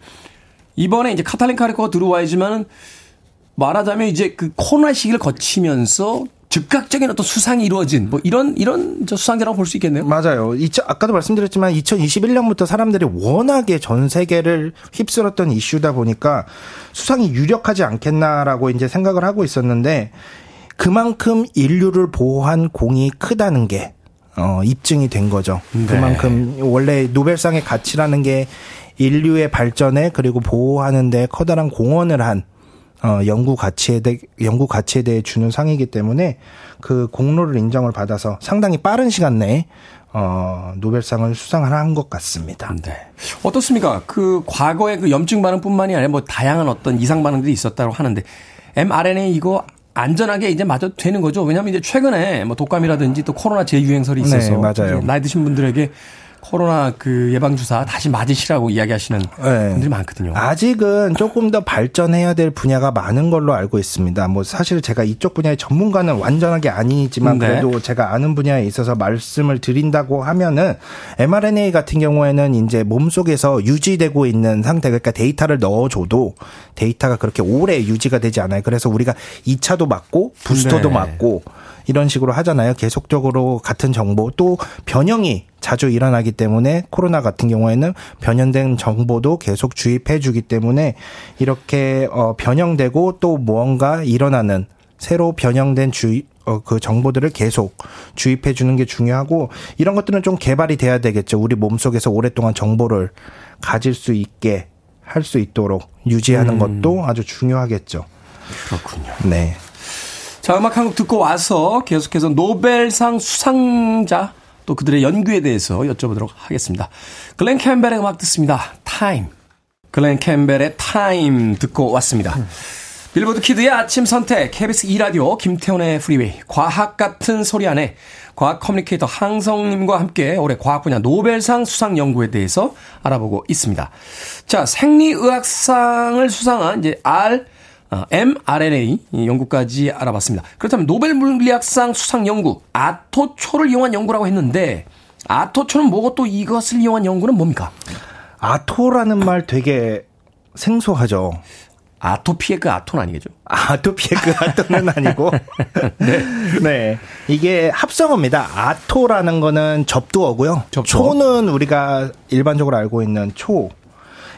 이번에 이제 카탈린 커리코가 들어와야지만 말하자면 이제 그 코로나 시기를 거치면서 즉각적인 어떤 수상이 이루어진 뭐 이런 수상자라고 볼 수 있겠네요. 맞아요. 아까도 말씀드렸지만 2021년부터 사람들이 워낙에 전 세계를 휩쓸었던 이슈다 보니까 수상이 유력하지 않겠나라고 이제 생각을 하고 있었는데 그만큼 인류를 보호한 공이 크다는 게 입증이 된 거죠. 네. 그만큼 원래 노벨상의 가치라는 게 인류의 발전에 그리고 보호하는 데 커다란 공헌을 한 연구 가치에 대해 주는 상이기 때문에 그 공로를 인정을 받아서 상당히 빠른 시간 내에 노벨상을 수상한 것 같습니다. 네. 어떻습니까? 그 과거의 그 염증 반응뿐만이 아니라 뭐 다양한 어떤 이상 반응들이 있었다고 하는데 mRNA 이거 안전하게 이제 맞아도 되는 거죠. 왜냐하면 이제 최근에 뭐 독감이라든지 또 코로나 재유행설이 있어서 네, 맞아요. 나이 드신 분들에게 코로나 그 예방주사 다시 맞으시라고 이야기하시는 네. 분들이 많거든요. 아직은 조금 더 발전해야 될 분야가 많은 걸로 알고 있습니다. 뭐 사실 제가 이쪽 분야의 전문가는 완전하게 아니지만 네. 그래도 제가 아는 분야에 있어서 말씀을 드린다고 하면은 mRNA 같은 경우에는 이제 몸속에서 유지되고 있는 상태, 그러니까 데이터를 넣어줘도 데이터가 그렇게 오래 유지가 되지 않아요. 그래서 우리가 2차도 맞고 부스터도 네. 맞고 이런 식으로 하잖아요. 계속적으로 같은 정보, 또 변형이 자주 일어나기 때문에 코로나 같은 경우에는 변형된 정보도 계속 주입해 주기 때문에 이렇게 변형되고 또 무언가 일어나는 새로 변형된 그 정보들을 계속 주입해 주는 게 중요하고 이런 것들은 좀 개발이 돼야 되겠죠. 우리 몸속에서 오랫동안 정보를 가질 수 있게 할 수 있도록 유지하는 것도 아주 중요하겠죠. 그렇군요. 네. 자, 음악 한 곡 듣고 와서 계속해서 노벨상 수상자 또 그들의 연구에 대해서 여쭤보도록 하겠습니다. 글렌 캠벨의 음악 듣습니다. 타임. 글렌 캠벨의 타임 듣고 왔습니다. 빌보드 키드의 아침 선택 KBS 2라디오 김태훈의 프리웨이 과학 같은 소리 안에 과학 커뮤니케이터 항성님과 함께 올해 과학 분야 노벨상 수상 연구에 대해서 알아보고 있습니다. 자, 생리의학상을 수상한 이제 mRNA 연구까지 알아봤습니다. 그렇다면 노벨 물리학상 수상 연구 아토초를 이용한 연구라고 했는데 아토초는 뭐고 또 이것을 이용한 연구는 뭡니까? 아토라는 말 되게 생소하죠. 아토피에크 아톤 아니겠죠? 아토피에크 아톤은 아니고. 네. 네. 이게 합성어입니다. 아토라는 거는 접두어고요. 초는 우리가 일반적으로 알고 있는 초.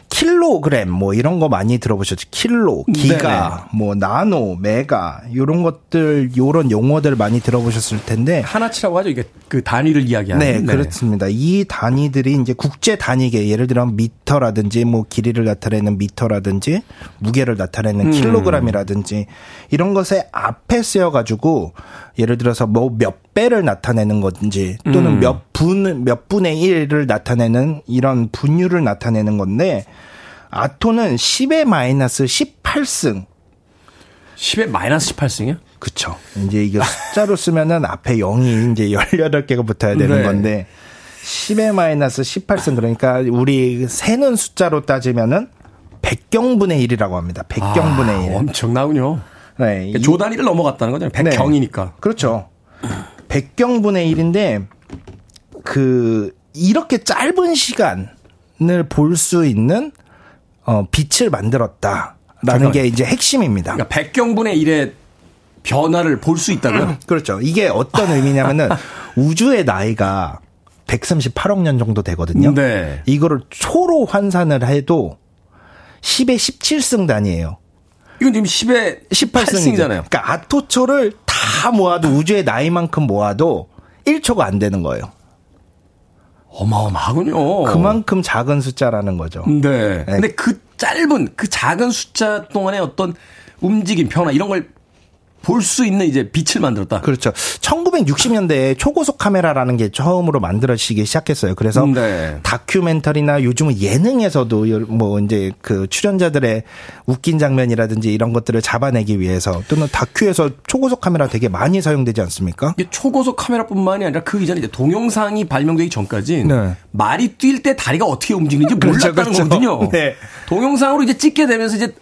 킬로그램 뭐 이런 거 많이 들어보셨죠? 킬로, 기가, 네네. 뭐 나노, 메가 이런 것들 이런 용어들 많이 들어보셨을 텐데 하나치라고 하죠. 이게 그 단위를 이야기하는. 네, 네, 그렇습니다. 이 단위들이 이제 국제 단위계 예를 들면 미터라든지 뭐 길이를 나타내는 미터라든지 무게를 나타내는 킬로그램이라든지 이런 것에 앞에 쓰여 가지고 예를 들어서 뭐 몇 배를 나타내는 건지 또는 몇 분의 1을 나타내는 이런 분율을 나타내는 건데 아토는 10의 마이너스 18승. 10의 마이너스 18승이요? 그쵸. 이제 이거 숫자로 쓰면은 앞에 0이 이제 18개가 붙어야 되는 네. 건데 10의 마이너스 18승 그러니까 우리 세는 숫자로 따지면은 백경분의 1이라고 합니다. 백경분의 1. 엄청나군요. 네. 그러니까 조 단위를 넘어갔다는 거잖아요. 백경이니까. 네. 그렇죠. 백경분의 1인데 그 이렇게 짧은 시간을 볼 수 있는 빛을 만들었다라는 잠깐만요. 게 이제 핵심입니다. 그러니까 백경분의 1의 변화를 볼 수 있다고요? 그렇죠. 이게 어떤 의미냐면은 우주의 나이가 138억 년 정도 되거든요. 네. 이거를 초로 환산을 해도 10의 17승 단위예요. 이건 지금 10의 18승이잖아요. 그러니까 아토초를 다 모아도 우주의 나이만큼 모아도 1초가 안 되는 거예요. 어마어마하군요. 그만큼 작은 숫자라는 거죠. 네. 네. 근데 그 짧은 그 작은 숫자 동안의 어떤 움직임, 변화 이런 걸 볼 수 있는 이제 빛을 만들었다. 그렇죠. 1960년대에 초고속 카메라라는 게 처음으로 만들어지기 시작했어요. 그래서 네. 다큐멘터리나 요즘은 예능에서도 뭐 이제 그 출연자들의 웃긴 장면이라든지 이런 것들을 잡아내기 위해서 또는 다큐에서 초고속 카메라 되게 많이 사용되지 않습니까? 이게 초고속 카메라뿐만이 아니라 그 이전에 이제 동영상이 발명되기 전까지 네. 말이 뛸 때 다리가 어떻게 움직이는지 몰랐다는 그렇죠. 거거든요. 네. 동영상으로 이제 찍게 되면서 이제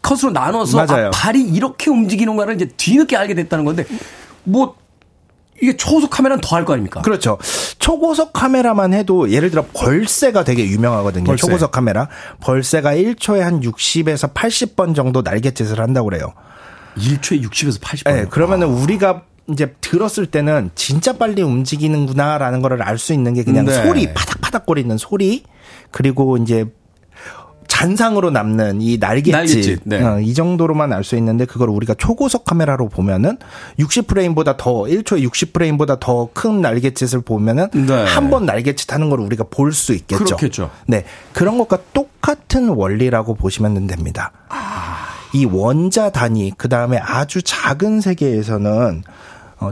컷으로 나눠서 아, 발이 이렇게 움직이는 거를 이제 뒤늦게 알게 됐다는 건데 뭐 이게 초고속 카메라는 더 할 거 아닙니까? 그렇죠. 초고속 카메라만 해도 예를 들어 벌새가 되게 유명하거든요. 벌새. 초고속 카메라. 벌새가 1초에 한 60에서 80번 정도 날갯짓을 한다고 그래요. 1초에 60에서 80번. 네, 그러면은 우리가 이제 들었을 때는 진짜 빨리 움직이는구나라는 거를 알 수 있는 게 그냥 네. 소리 파닥파닥거리는 소리 그리고 이제 잔상으로 남는 이 날갯짓 네. 이 정도로만 알 수 있는데 그걸 우리가 초고속 카메라로 보면은 60프레임보다 더 1초에 60프레임보다 더 큰 날갯짓을 보면은 네. 한 번 날갯짓 하는 걸 우리가 볼 수 있겠죠. 그렇겠죠. 네, 그런 것과 똑같은 원리라고 보시면 됩니다. 이 원자 단위 그 다음에 아주 작은 세계에서는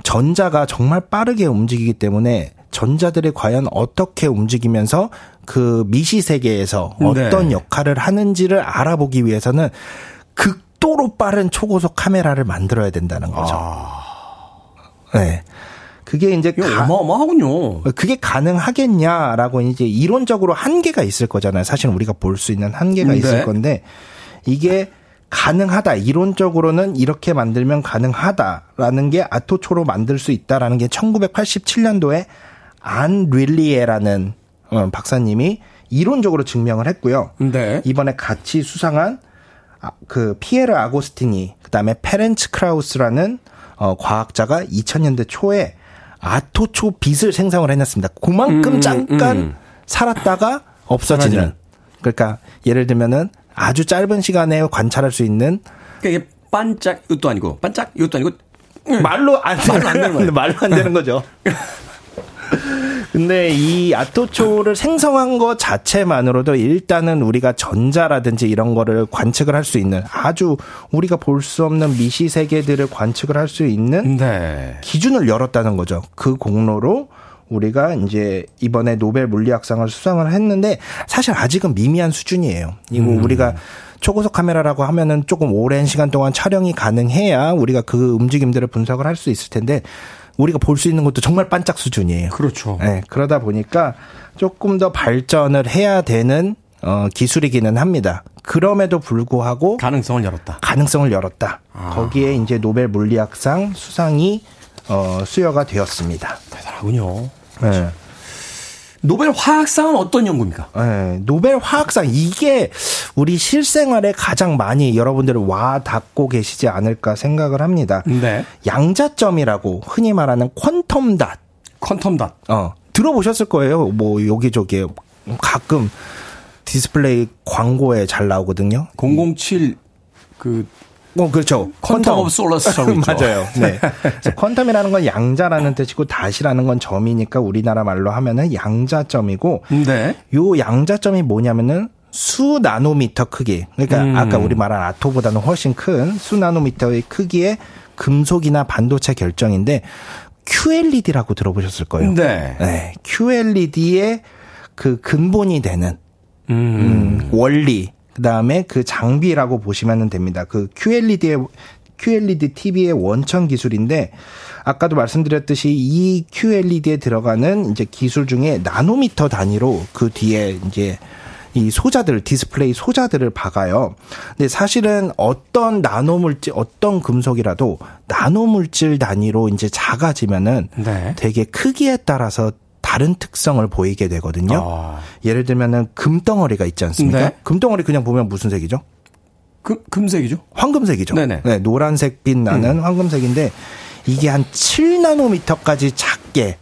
전자가 정말 빠르게 움직이기 때문에 전자들이 과연 어떻게 움직이면서 그 미시 세계에서 어떤 네. 역할을 하는지를 알아보기 위해서는 극도로 빠른 초고속 카메라를 만들어야 된다는 거죠. 네. 그게 이제 어마어마하군요. 그게 가능하겠냐라고 이제 이론적으로 한계가 있을 거잖아요. 사실 우리가 볼 수 있는 한계가 네. 있을 건데 이게 가능하다. 이론적으로는 이렇게 만들면 가능하다라는 게 아토초로 만들 수 있다라는 게 1987년도에 안 릴리에라는 박사님이 이론적으로 증명을 했고요. 네. 이번에 같이 수상한 그 피에르 아고스티니 그다음에 페렌츠 크라우스라는 과학자가 2000년대 초에 아토초 빛을 생성을 해냈습니다. 그만큼 잠깐 살았다가 없어지는. 그러니까 예를 들면은 아주 짧은 시간에 관찰할 수 있는. 그러니까 이게 반짝 이것도 아니고 반짝 이것도 아니고 말로 안 되는 거죠. 근데 이 아토초를 생성한 것 자체만으로도 일단은 우리가 전자라든지 이런 거를 관측을 할 수 있는 아주 우리가 볼 수 없는 미시 세계들을 관측을 할 수 있는 네. 기준을 열었다는 거죠. 그 공로로 우리가 이제 이번에 노벨 물리학상을 수상을 했는데 사실 아직은 미미한 수준이에요. 이거 우리가 초고속 카메라라고 하면은 조금 오랜 시간 동안 촬영이 가능해야 우리가 그 움직임들을 분석을 할 수 있을 텐데 우리가 볼 수 있는 것도 정말 반짝 수준이에요. 그렇죠. 네, 그러다 보니까 조금 더 발전을 해야 되는 기술이기는 합니다. 그럼에도 불구하고 가능성을 열었다. 거기에 이제 노벨 물리학상 수상이 수여가 되었습니다. 대단하군요. 네. 노벨 화학상은 어떤 연구입니까? 네, 노벨 화학상 이게 우리 실생활에 가장 많이 여러분들이 와닿고 계시지 않을까 생각을 합니다. 네. 양자점이라고 흔히 말하는 퀀텀 닷. 퀀텀 닷. 들어보셨을 거예요. 뭐 여기저기 가끔 디스플레이 광고에 잘 나오거든요. 007 그 그렇죠. 퀀텀 오브 솔라스라고 맞아요. 네. 그래서 퀀텀이라는 건 양자라는 뜻이고 닷이라는 건 점이니까 우리나라 말로 하면은 양자점이고 네. 요 양자점이 뭐냐면은 수 나노미터 크기. 그러니까 아까 우리 말한 아토보다는 훨씬 큰 수 나노미터의 크기의 금속이나 반도체 결정인데 QLED라고 들어보셨을 거예요. 네. 네. QLED의 그 근본이 되는 원리. 그다음에 그 장비라고 보시면 됩니다. 그 QLED TV의 원천 기술인데 아까도 말씀드렸듯이 이 QLED에 들어가는 이제 기술 중에 나노미터 단위로 그 뒤에 이제 이 소자들 디스플레이 소자들을 박아요. 근데 사실은 어떤 나노물질 어떤 금속이라도 나노물질 단위로 이제 작아지면은 네. 되게 크기에 따라서 다른 특성을 보이게 되거든요. 예를 들면은 금덩어리가 있지 않습니까? 네. 금덩어리 그냥 보면 무슨 색이죠? 금색이죠. 황금색이죠. 네네. 네, 노란색 빛나는 황금색인데 이게 한 7나노미터까지 작게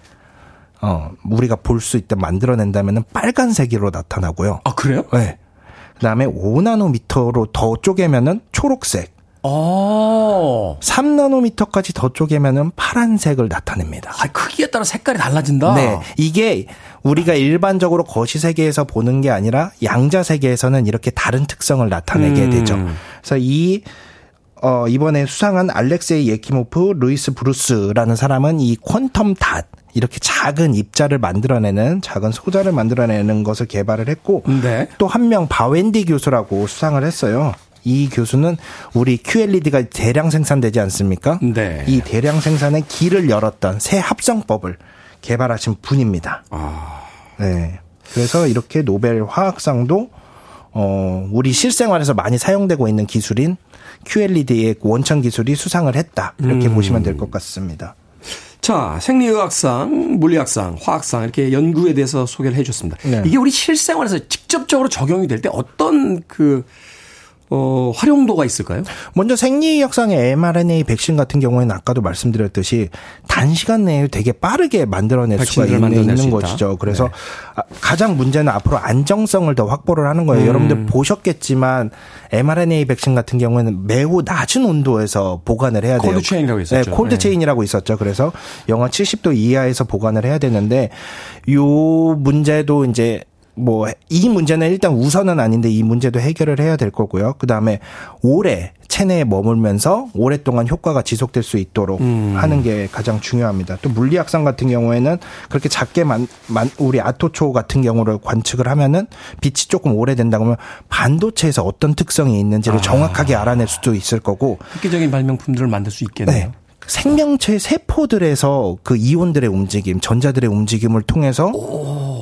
우리가 볼 수 있다 만들어낸다면은 빨간색으로 나타나고요. 아 그래요? 네. 그다음에 5나노미터로 더 쪼개면은 초록색. 3나노미터까지 더 쪼개면은 파란색을 나타냅니다. 아, 크기에 따라 색깔이 달라진다? 네. 이게 우리가 일반적으로 거시 세계에서 보는 게 아니라 양자 세계에서는 이렇게 다른 특성을 나타내게 되죠. 그래서 이번에 수상한 알렉세이 예키모프, 루이스 브루스라는 사람은 이 퀀텀 닷, 이렇게 작은 입자를 만들어내는, 작은 소자를 만들어내는 것을 개발을 했고, 네. 또 한 명 바웬디 교수라고 수상을 했어요. 이 교수는 우리 QLED가 대량 생산되지 않습니까? 네. 이 대량 생산의 길을 열었던 새 합성법을 개발하신 분입니다. 네. 그래서 이렇게 노벨 화학상도 우리 실생활에서 많이 사용되고 있는 기술인 QLED의 원천 기술이 수상을 했다. 이렇게 보시면 될 것 같습니다. 자, 생리의학상, 물리학상, 화학상 이렇게 연구에 대해서 소개를 해 주셨습니다. 네. 이게 우리 실생활에서 직접적으로 적용이 될 때 어떤 그 활용도가 있을까요? 먼저 생리학상의 mRNA 백신 같은 경우에는 아까도 말씀드렸듯이 단시간 내에 되게 빠르게 만들어낼 수가 있는 것이죠. 그래서 네. 가장 문제는 앞으로 안정성을 더 확보를 하는 거예요. 여러분들 보셨겠지만 mRNA 백신 같은 경우에는 매우 낮은 온도에서 보관을 해야 돼요. 콜드체인이라고 있었죠. 네, 콜드체인이라고 있었죠. 그래서 영하 70도 이하에서 보관을 해야 되는데 요 문제도 이제 이 문제는 일단 우선은 아닌데 이 문제도 해결을 해야 될 거고요. 그 다음에 오래 체내에 머물면서 오랫동안 효과가 지속될 수 있도록 하는 게 가장 중요합니다. 또 물리학상 같은 경우에는 그렇게 작게 우리 아토초 같은 경우를 관측을 하면은 빛이 조금 오래된다고 하면 반도체에서 어떤 특성이 있는지를 정확하게 알아낼 수도 있을 거고. 획기적인 발명품들을 만들 수 있겠네요. 네. 생명체 세포들에서 그 이온들의 움직임, 전자들의 움직임을 통해서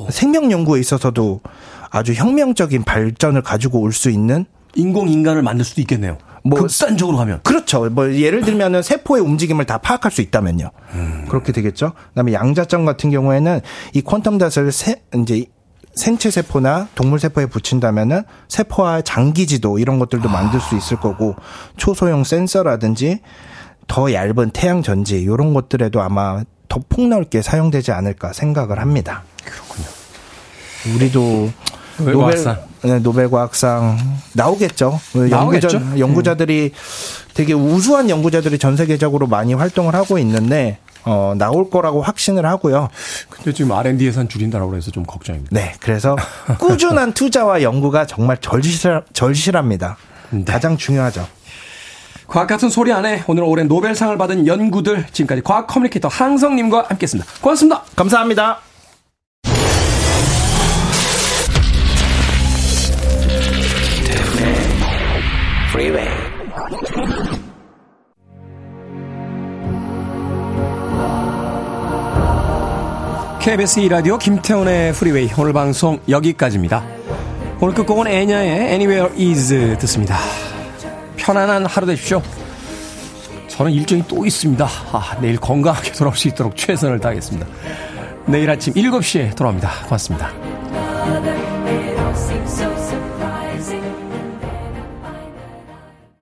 생명 연구에 있어서도 아주 혁명적인 발전을 가지고 올 수 있는 인공인간을 만들 수도 있겠네요. 극단적으로 하면. 그렇죠. 예를 들면은 세포의 움직임을 다 파악할 수 있다면요. 그렇게 되겠죠. 그다음에 양자점 같은 경우에는 이 퀀텀 닷을 이제 생체 세포나 동물 세포에 붙인다면은 세포와 장기지도 이런 것들도 만들 수 있을 거고 초소형 센서라든지 더 얇은 태양전지 이런 것들에도 아마 더 폭넓게 사용되지 않을까 생각을 합니다. 그렇군요. 우리도 노벨 과학상 나오겠죠. 연구자들이 되게 우수한 연구자들이 전 세계적으로 많이 활동을 하고 있는데 나올 거라고 확신을 하고요. 근데 지금 R&D 예산 줄인다라고 해서 좀 걱정입니다. 네, 그래서 꾸준한 투자와 연구가 정말 절실합니다. 네. 가장 중요하죠. 과학 같은 소리 안에 오늘 올해 노벨상을 받은 연구들 지금까지 과학 커뮤니케이터 항성님과 함께했습니다. 고맙습니다. 감사합니다. KBS E라디오 김태훈의 프리웨이 오늘 방송 여기까지입니다. 오늘 끝곡은 애냐의 Anywhere Is 듣습니다. 편안한 하루 되십시오. 저는 일정이 또 있습니다. 내일 건강하게 돌아올 수 있도록 최선을 다하겠습니다. 내일 아침 7시에 돌아옵니다. 고맙습니다.